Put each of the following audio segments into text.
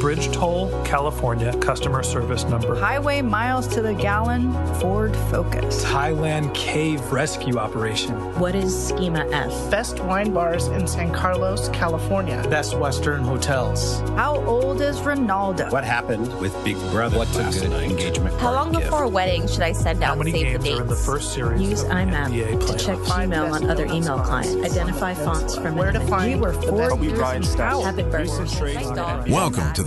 Bridge Toll, California, customer service number. Highway miles to the gallon, Ford Focus. Thailand cave rescue operation. What is Schema F? Best wine bars in San Carlos, California. Best Western hotels. How old is Ronaldo? What happened with Big Brother? What's a good engagement? How long before a wedding should I send out save the dates? How many games are in the first series? Use IMAP to check Gmail on other email clients. Identify fonts from where to find. We were 4 years out. Welcome to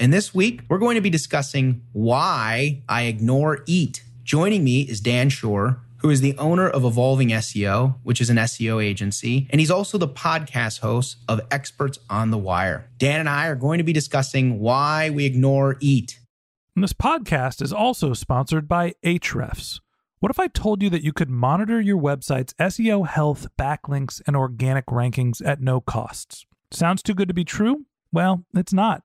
And this week, we're going to be discussing why I ignore EAT. Joining me is Dan Shure, who is the owner of Evolving SEO, which is an SEO agency. And he's also the podcast host of Experts on the Wire. Dan and I are going to be discussing why we ignore EAT. And this podcast is also sponsored by Ahrefs. What if I told you that you could monitor your website's SEO health, backlinks, and organic rankings at no costs? Sounds too good to be true? Well, it's not,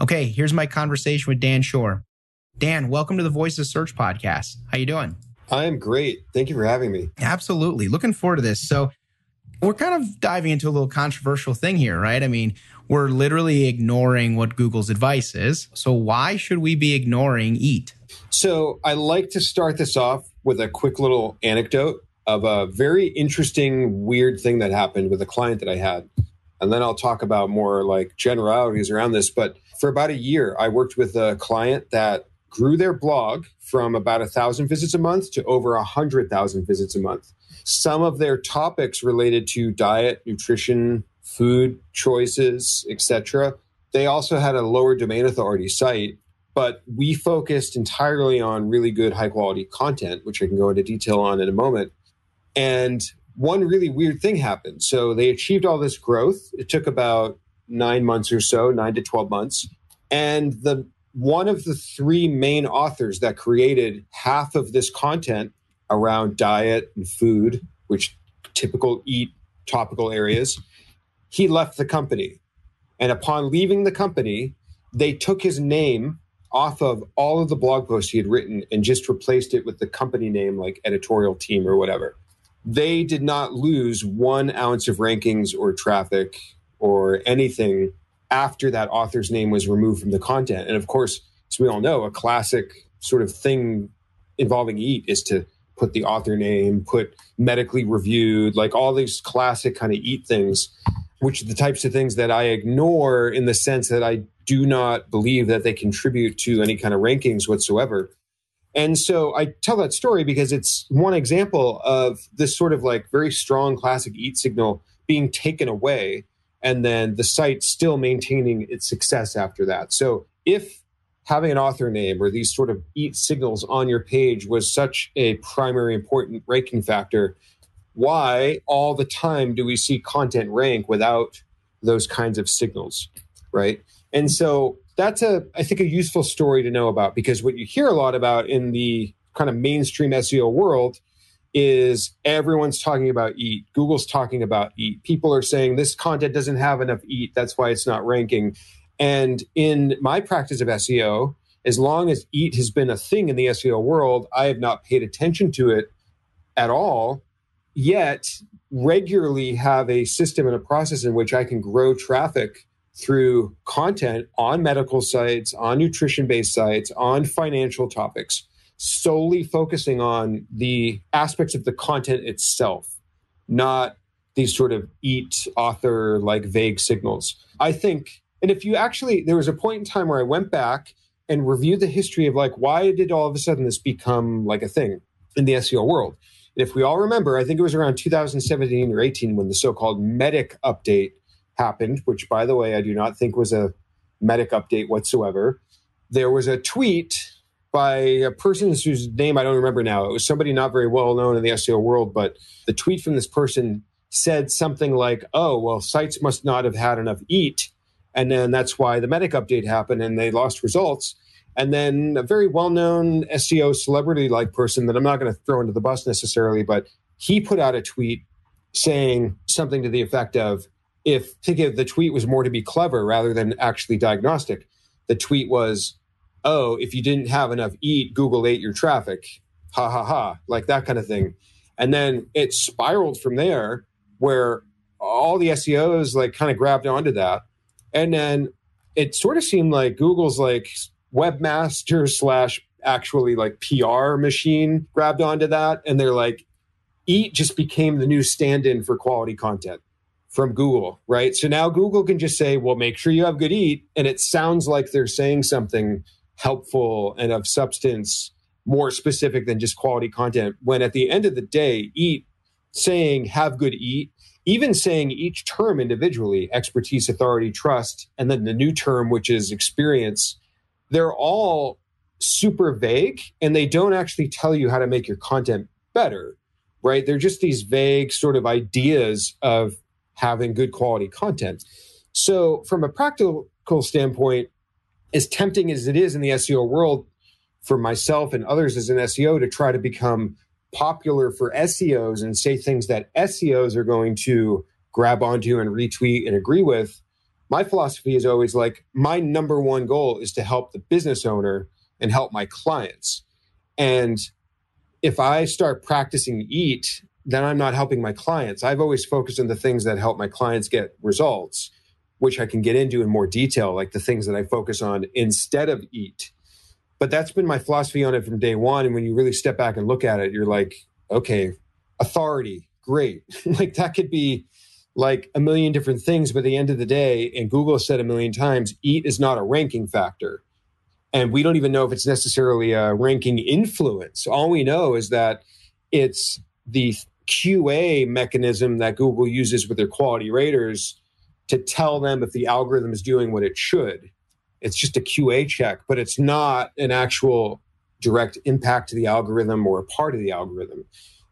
Okay, here's my conversation with Dan Shure. Dan, welcome to the Voices of Search podcast. How you doing? I am great. Thank you for having me. Absolutely. Looking forward to this. So we're kind of diving into a little controversial thing here, right? I mean, we're literally ignoring what Google's advice is. So why should we be ignoring EAT? So I like to start this off with a quick little anecdote of a very interesting, weird thing that happened with a client that I had. And then I'll talk about more like generalities around this. But for about a year, I worked with a client that grew their blog from about 1,000 visits a month to over 100,000 visits a month. Some of their topics related to diet, nutrition, food choices, etc. They also had a lower domain authority site, but we focused entirely on really good, high-quality content, which I can go into detail on in a moment. And one really weird thing happened. So they achieved all this growth. It took about 9 months or so, 9 to 12 months. And one of the three main authors that created half of this content around diet and food, which typical EAT topical areas, he left the company. And upon leaving the company, they took his name off of all of the blog posts he had written and just replaced it with the company name, like editorial team or whatever. They did not lose 1 ounce of rankings or traffic or anything after that author's name was removed from the content. And of course, as we all know, a classic sort of thing involving EAT is to put the author name, put medically reviewed, like all these classic kind of EAT things, which are the types of things that I ignore in the sense that I do not believe that they contribute to any kind of rankings whatsoever. And so I tell that story because it's one example of this sort of like very strong classic EAT signal being taken away and then the site still maintaining its success after that. So if having an author name or these sort of eat signals on your page was such a primary important ranking factor. Why all the time do we see content rank without those kinds of signals, right? And so that's I think a useful story to know about, because what you hear a lot about in the kind of mainstream SEO world is everyone's talking about EAT. Google's talking about EAT. People are saying this content doesn't have enough EAT. That's why it's not ranking. And in my practice of SEO, as long as EAT has been a thing in the SEO world, I have not paid attention to it at all, yet regularly have a system and a process in which I can grow traffic through content on medical sites, on nutrition-based sites, on financial topics, solely focusing on the aspects of the content itself, not these sort of EAT author like vague signals. I think, and if you actually, there was a point in time where I went back and reviewed the history of like, why did all of a sudden this become like a thing in the SEO world? And if we all remember, I think it was around 2017 or 18 when the so-called medic update happened, which by the way, I do not think was a medic update whatsoever. There was a tweet by a person whose name I don't remember now. It was somebody not very well known in the SEO world, but the tweet from this person said something like, oh, well, sites must not have had enough EAT. And then that's why the medic update happened and they lost results. And then a very well-known SEO celebrity-like person that I'm not going to throw into the bus necessarily, but he put out a tweet saying something to the effect of, the tweet was more to be clever rather than actually diagnostic. The tweet was, oh, if you didn't have enough EAT, Google ate your traffic. Ha, ha, ha. Like that kind of thing. And then it spiraled from there where all the SEOs like kind of grabbed onto that. And then it sort of seemed like Google's like webmaster / actually like PR machine grabbed onto that. And they're like, EAT just became the new stand-in for quality content from Google, right? So now Google can just say, well, make sure you have good EAT. And it sounds like they're saying something helpful and of substance, more specific than just quality content. When at the end of the day, EAT, saying have good EAT, even saying each term individually, expertise, authority, trust, and then the new term, which is experience, they're all super vague and they don't actually tell you how to make your content better, right? They're just these vague sort of ideas of having good quality content. So from a practical standpoint, as tempting as it is in the SEO world for myself and others as an SEO to try to become popular for SEOs and say things that SEOs are going to grab onto and retweet and agree with, my philosophy is always like, my number one goal is to help the business owner and help my clients. And if I start practicing EAT, then I'm not helping my clients. I've always focused on the things that help my clients get results, which I can get into in more detail, like the things that I focus on instead of EAT. But that's been my philosophy on it from day one. And when you really step back and look at it, you're like, okay, authority, great. Like that could be like a million different things. But at the end of the day, and Google said a million times, EAT is not a ranking factor. And we don't even know if it's necessarily a ranking influence. All we know is that it's the QA mechanism that Google uses with their quality raters to tell them if the algorithm is doing what it should. It's just a QA check, but it's not an actual direct impact to the algorithm or a part of the algorithm.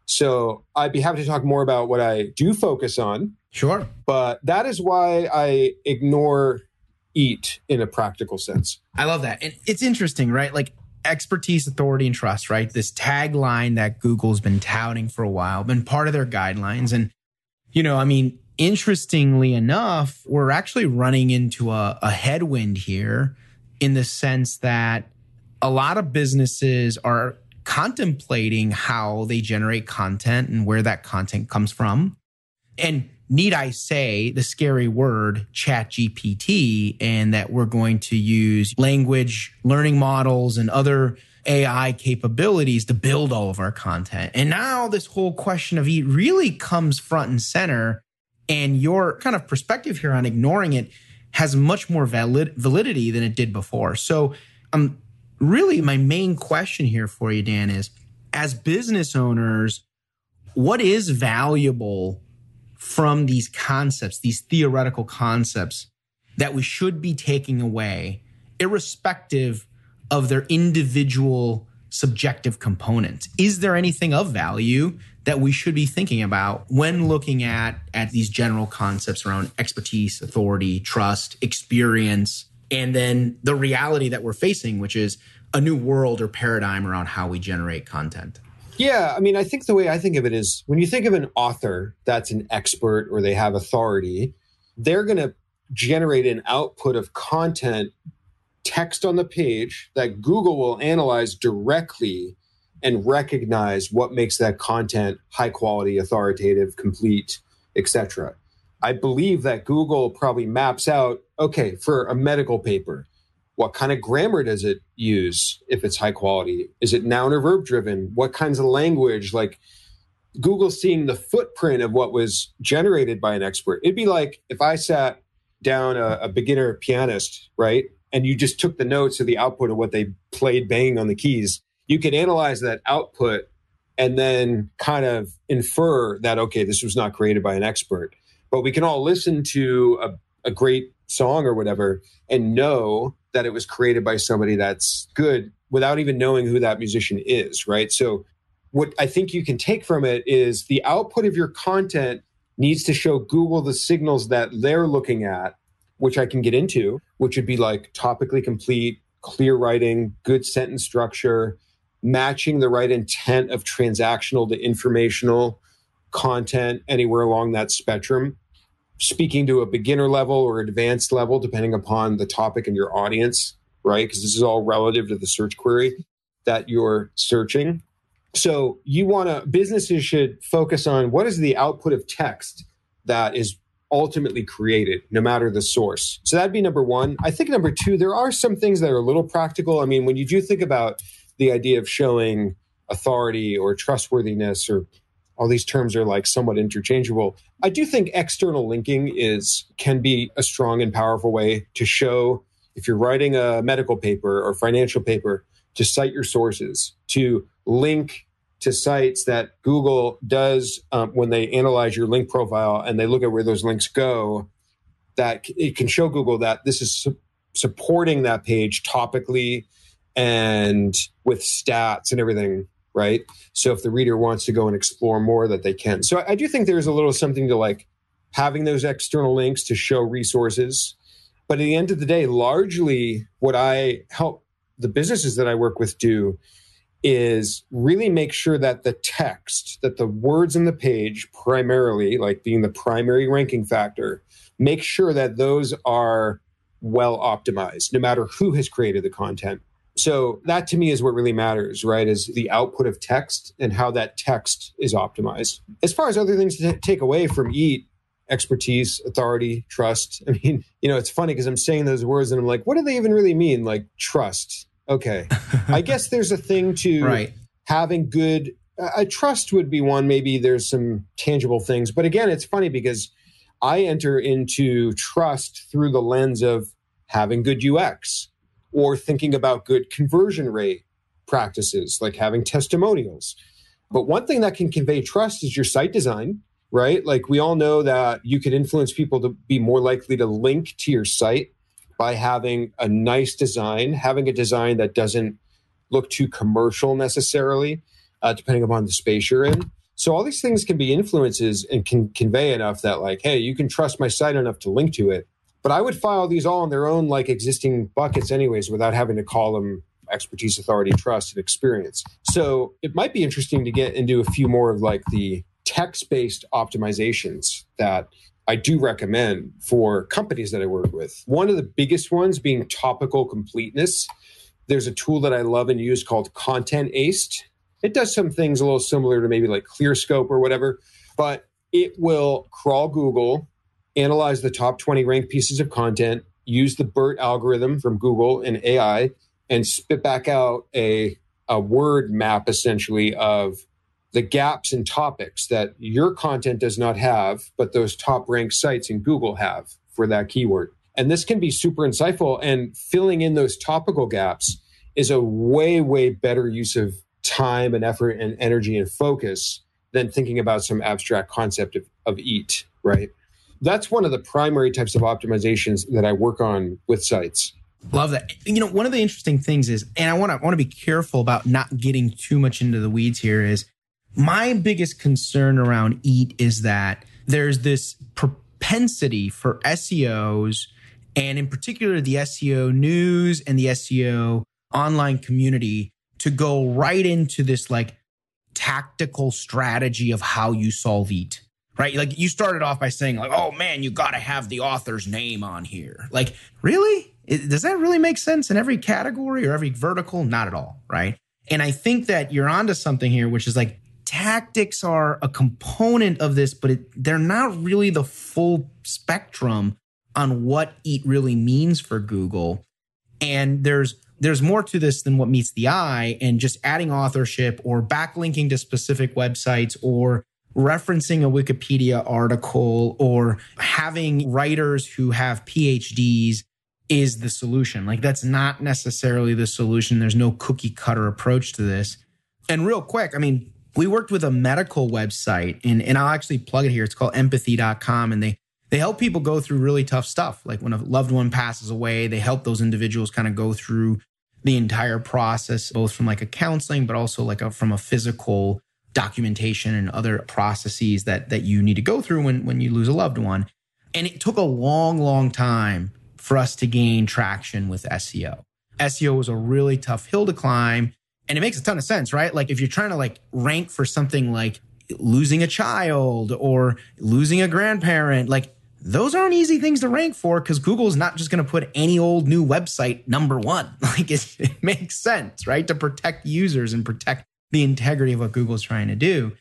So I'd be happy to talk more about what I do focus on. Sure. But that is why I ignore EAT in a practical sense. I love that. And it's interesting, right? Like expertise, authority, and trust, right? This tagline that Google's been touting for a while, been part of their guidelines. And, you know, I mean, interestingly enough, we're actually running into a headwind here in the sense that a lot of businesses are contemplating how they generate content and where that content comes from. And need I say the scary word ChatGPT, and that we're going to use language learning models and other AI capabilities to build all of our content. And now this whole question of EAT really comes front and center. And your kind of perspective here on ignoring it has much more validity than it did before. So really my main question here for you, Dan, is as business owners, what is valuable from these concepts, these theoretical concepts that we should be taking away, irrespective of their individual subjective component. Is there anything of value that we should be thinking about when looking at these general concepts around expertise, authority, trust, experience, and then the reality that we're facing, which is a new world or paradigm around how we generate content? Yeah, I mean, I think the way I think of it is when you think of an author that's an expert or they have authority, they're going to generate an output of content, text on the page that Google will analyze directly and recognize what makes that content high quality, authoritative, complete, etc. I believe that Google probably maps out, okay, for a medical paper, what kind of grammar does it use if it's high quality? Is it noun or verb driven? What kinds of language? Like Google's seeing the footprint of what was generated by an expert. It'd be like if I sat down a beginner pianist, right? And you just took the notes or the output of what they played banging on the keys. You could analyze that output and then kind of infer that, okay, this was not created by an expert. But we can all listen to a great song or whatever and know that it was created by somebody that's good without even knowing who that musician is, right? So what I think you can take from it is the output of your content needs to show Google the signals that they're looking at, which I can get into, which would be like topically complete, clear writing, good sentence structure, matching the right intent of transactional to informational content anywhere along that spectrum, speaking to a beginner level or advanced level, depending upon the topic and your audience, right? Because this is all relative to the search query that you're searching. So you want to, businesses should focus on what is the output of text that is ultimately created, no matter the source. So that'd be number one. I think number two, there are some things that are a little practical. I mean, when you do think about the idea of showing authority or trustworthiness or all these terms are like somewhat interchangeable. I do think external linking can be a strong and powerful way to show, if you're writing a medical paper or financial paper, to cite your sources, to link to sites that Google does when they analyze your link profile and they look at where those links go, that it can show Google that this is supporting that page topically and with stats and everything. Right? So if the reader wants to go and explore more, that they can. So I do think there's a little something to like having those external links to show resources. But at the end of the day, largely what I help the businesses that I work with do is really make sure that the text, that the words on the page primarily, like being the primary ranking factor, make sure that those are well optimized, no matter who has created the content. So that to me is what really matters, right? Is the output of text and how that text is optimized. As far as other things to take away from EAT, expertise, authority, trust. I mean, it's funny because I'm saying those words and I'm like, what do they even really mean? Like trust. Okay. I guess there's a thing to having good, trust would be one. Maybe there's some tangible things. But again, it's funny because I enter into trust through the lens of having good UX. Or thinking about good conversion rate practices, like having testimonials. But one thing that can convey trust is your site design, right? Like we all know that you can influence people to be more likely to link to your site by having a nice design, having a design that doesn't look too commercial necessarily, depending upon the space you're in. So all these things can be influences and can convey enough that like, hey, you can trust my site enough to link to it. But I would file these all in their own like existing buckets anyways, without having to call them expertise, authority, trust, and experience. So it might be interesting to get into a few more of like the text-based optimizations that I do recommend for companies that I work with. One of the biggest ones being topical completeness. There's a tool that I love and use called Content Aced. It does some things a little similar to maybe like ClearScope or whatever, but it will crawl Google, analyze the top 20 ranked pieces of content, use the BERT algorithm from Google and AI, and spit back out a word map, essentially, of the gaps in topics that your content does not have, but those top-ranked sites in Google have for that keyword. And this can be super insightful. And filling in those topical gaps is a way, way better use of time and effort and energy and focus than thinking about some abstract concept of EAT, right? That's one of the primary types of optimizations that I work on with sites. Love that. You know, one of the interesting things is, and I want to be careful about not getting too much into the weeds here, is my biggest concern around EAT is that there's this propensity for SEOs, and in particular the SEO news and the SEO online community, to go right into this like tactical strategy of how you solve EAT. Right? Like you started off by saying like, oh man, you got to have the author's name on here. Like, really? Does that really make sense in every category or every vertical? Not at all, right? And I think that you're onto something here, which is like tactics are a component of this, but they're not really the full spectrum on what EAT really means for Google. And there's more to this than what meets the eye, and just adding authorship or backlinking to specific websites or referencing a Wikipedia article or having writers who have PhDs is the solution. Like that's not necessarily the solution. There's no cookie cutter approach to this. And real quick, I mean, we worked with a medical website and I'll actually plug it here. It's called empathy.com, and they help people go through really tough stuff. Like when a loved one passes away, they help those individuals kind of go through the entire process, both from like a counseling, but also like from a physical documentation and other processes that you need to go through when you lose a loved one. And it took a long, long time for us to gain traction with SEO. SEO was a really tough hill to climb, and it makes a ton of sense, right? Like if you're trying to like rank for something like losing a child or losing a grandparent, like those aren't easy things to rank for, because Google's not just going to put any old new website number one. Like it makes sense, right? To protect users and protect the integrity of what Google's trying to do.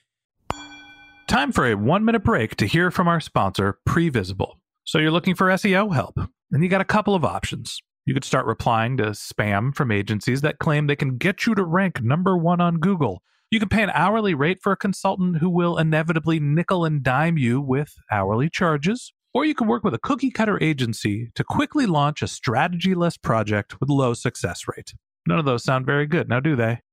Time for a 1-minute break to hear from our sponsor, Previsible. So you're looking for SEO help, and you got a couple of options. You could start replying to spam from agencies that claim they can get you to rank number one on Google. You can pay an hourly rate for a consultant who will inevitably nickel and dime you with hourly charges. Or you can work with a cookie-cutter agency to quickly launch a strategy-less project with low success rate. None of those sound very good, now do they?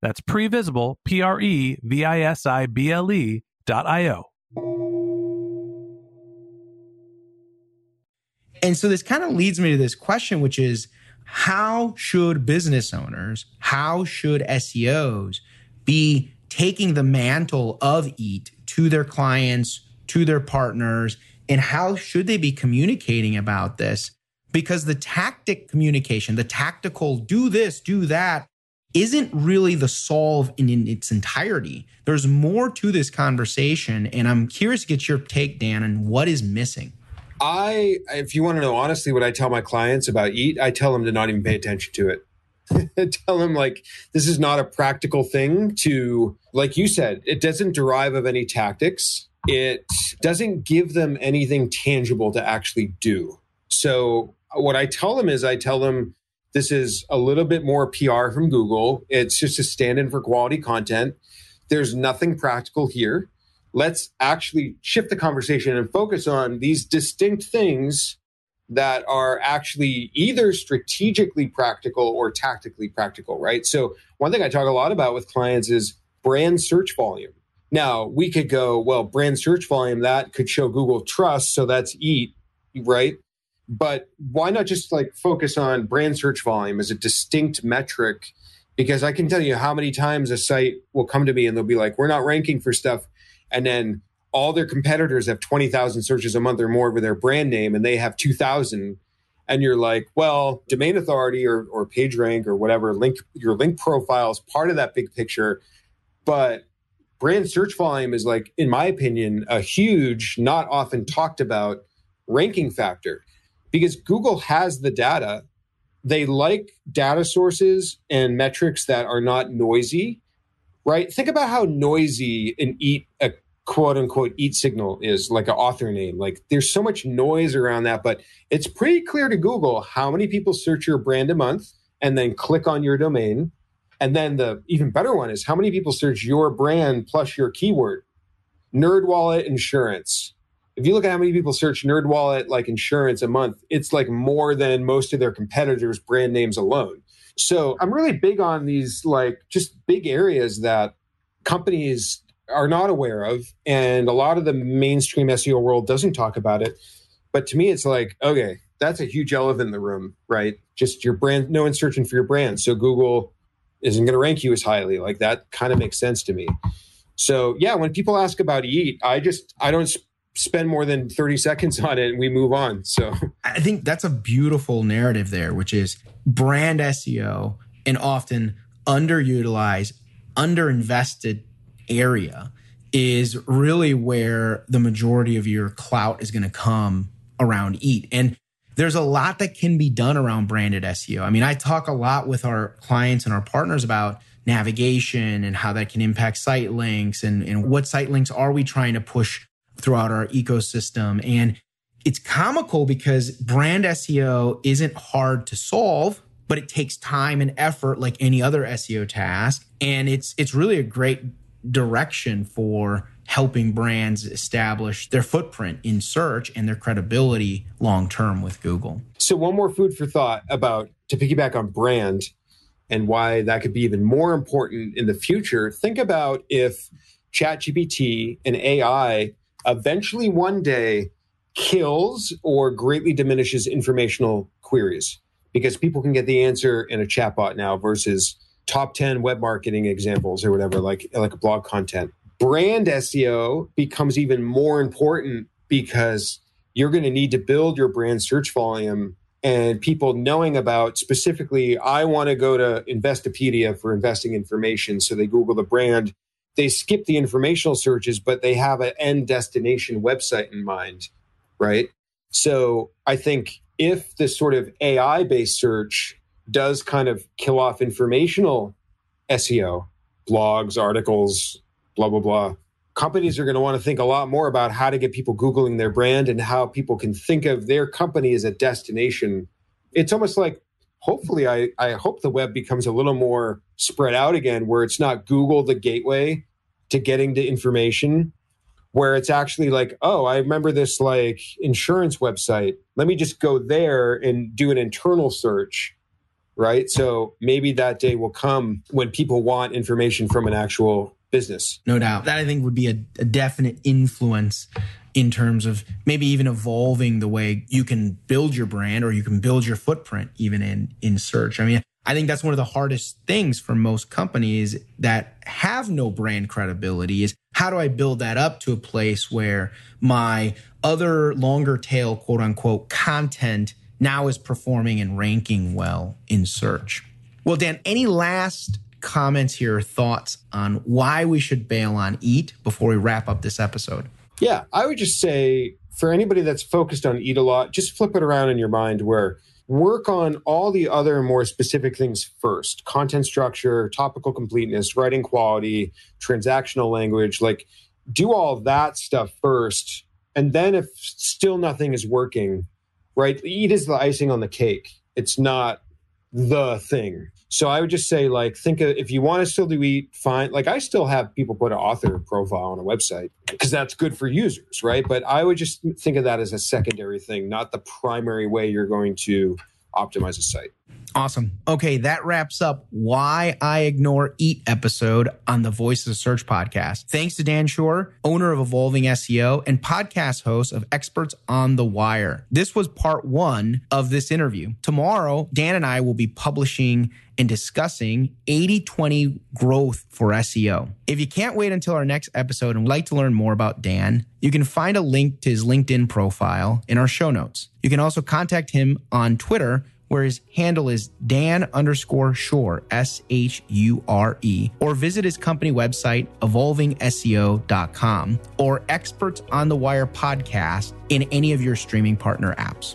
That's Previsible, Previsible.io. And so this kind of leads me to this question, which is, how should business owners, how should SEOs be taking the mantle of EAT to their clients, to their partners, and how should they be communicating about this? Because the tactic communication, the tactical do this, do that, isn't really the solve in its entirety. There's more to this conversation, and I'm curious to get your take, Dan, on what is missing. If you want to know honestly what I tell my clients about EAT, I tell them to not even pay attention to it. Tell them, like, this is not a practical thing to, like you said, it doesn't derive of any tactics. It doesn't give them anything tangible to actually do. So what I tell them is this is a little bit more PR from Google. It's just a stand-in for quality content. There's nothing practical here. Let's actually shift the conversation and focus on these distinct things that are actually either strategically practical or tactically practical, right? So one thing I talk a lot about with clients is brand search volume. Now, we could go, well, brand search volume, that could show Google trust, so that's EAT, right? But why not just like focus on brand search volume as a distinct metric? Because I can tell you how many times a site will come to me and they'll be like, we're not ranking for stuff. And then all their competitors have 20,000 searches a month or more with their brand name, and they have 2,000. And you're like, well, domain authority or PageRank or whatever, your link profile is part of that big picture. But brand search volume is, like, in my opinion, a huge, not often talked about ranking factor, because Google has the data. They like data sources and metrics that are not noisy, right? Think about how noisy a quote unquote EAT signal is, like an author name. Like, there's so much noise around that, but it's pretty clear to Google how many people search your brand a month and then click on your domain. And then the even better one is how many people search your brand plus your keyword. NerdWallet insurance. If you look at how many people search NerdWallet, like, insurance a month, it's like more than most of their competitors' brand names alone. So I'm really big on these, like, just big areas that companies are not aware of. And a lot of the mainstream SEO world doesn't talk about it. But to me, it's like, okay, that's a huge elephant in the room, right? Just your brand, no one's searching for your brand. So Google isn't going to rank you as highly. Like, that kind of makes sense to me. So yeah, when people ask about EAT, I don't spend more than 30 seconds on it and we move on. So I think that's a beautiful narrative there, which is brand SEO, an often underutilized, underinvested area, is really where the majority of your clout is going to come around EAT. And there's a lot that can be done around branded SEO. I mean, I talk a lot with our clients and our partners about navigation and how that can impact site links and what site links are we trying to push throughout our ecosystem. And it's comical because brand SEO isn't hard to solve, but it takes time and effort like any other SEO task. And it's really a great direction for helping brands establish their footprint in search and their credibility long-term with Google. So one more food for thought about, to piggyback on brand and why that could be even more important in the future. Think about if ChatGPT and AI eventually one day kills or greatly diminishes informational queries, because people can get the answer in a chatbot now versus top 10 web marketing examples or whatever, like a blog content. Brand SEO becomes even more important because you're going to need to build your brand search volume and people knowing about specifically, I want to go to Investopedia for investing information. So they Google the brand. They skip the informational searches, but they have an end destination website in mind, right? So I think if this sort of AI-based search does kind of kill off informational SEO, blogs, articles, blah, blah, blah, companies are going to want to think a lot more about how to get people Googling their brand and how people can think of their company as a destination. It's almost like, hopefully, I hope the web becomes a little more spread out again, where it's not Google the gateway to getting to information, where it's actually like, oh, I remember this like insurance website. Let me just go there and do an internal search, right? So maybe that day will come when people want information from an actual business. No doubt. That I think would be a definite influence in terms of maybe even evolving the way you can build your brand or you can build your footprint even in search. I mean, I think that's one of the hardest things for most companies that have no brand credibility is, how do I build that up to a place where my other longer tail, quote unquote, content now is performing and ranking well in search? Well, Dan, any last comments here, thoughts on why we should bail on EAT before we wrap up this episode? Yeah, I would just say for anybody that's focused on EAT a lot, just flip it around in your mind where work on all the other more specific things first. Content structure, topical completeness, writing quality, transactional language, like do all that stuff first. And then if still nothing is working, right? EAT is the icing on the cake. It's not the thing. So I would just say, like, think of, if you want to still do EAT, fine. Like, I still have people put an author profile on a website because that's good for users, right? But I would just think of that as a secondary thing, not the primary way you're going to optimize a site. Awesome. Okay, that wraps up Why I Ignore EAT episode on the Voices of Search podcast. Thanks to Dan Shure, owner of Evolving SEO and podcast host of Experts on the Wire. This was part one of this interview. Tomorrow, Dan and I will be publishing and discussing 80/20 growth for SEO. If you can't wait until our next episode and would like to learn more about Dan, you can find a link to his LinkedIn profile in our show notes. You can also contact him on Twitter, where his handle is Dan_Shure, S-H-U-R-E, or visit his company website, evolvingseo.com, or Experts on the Wire podcast in any of your streaming partner apps.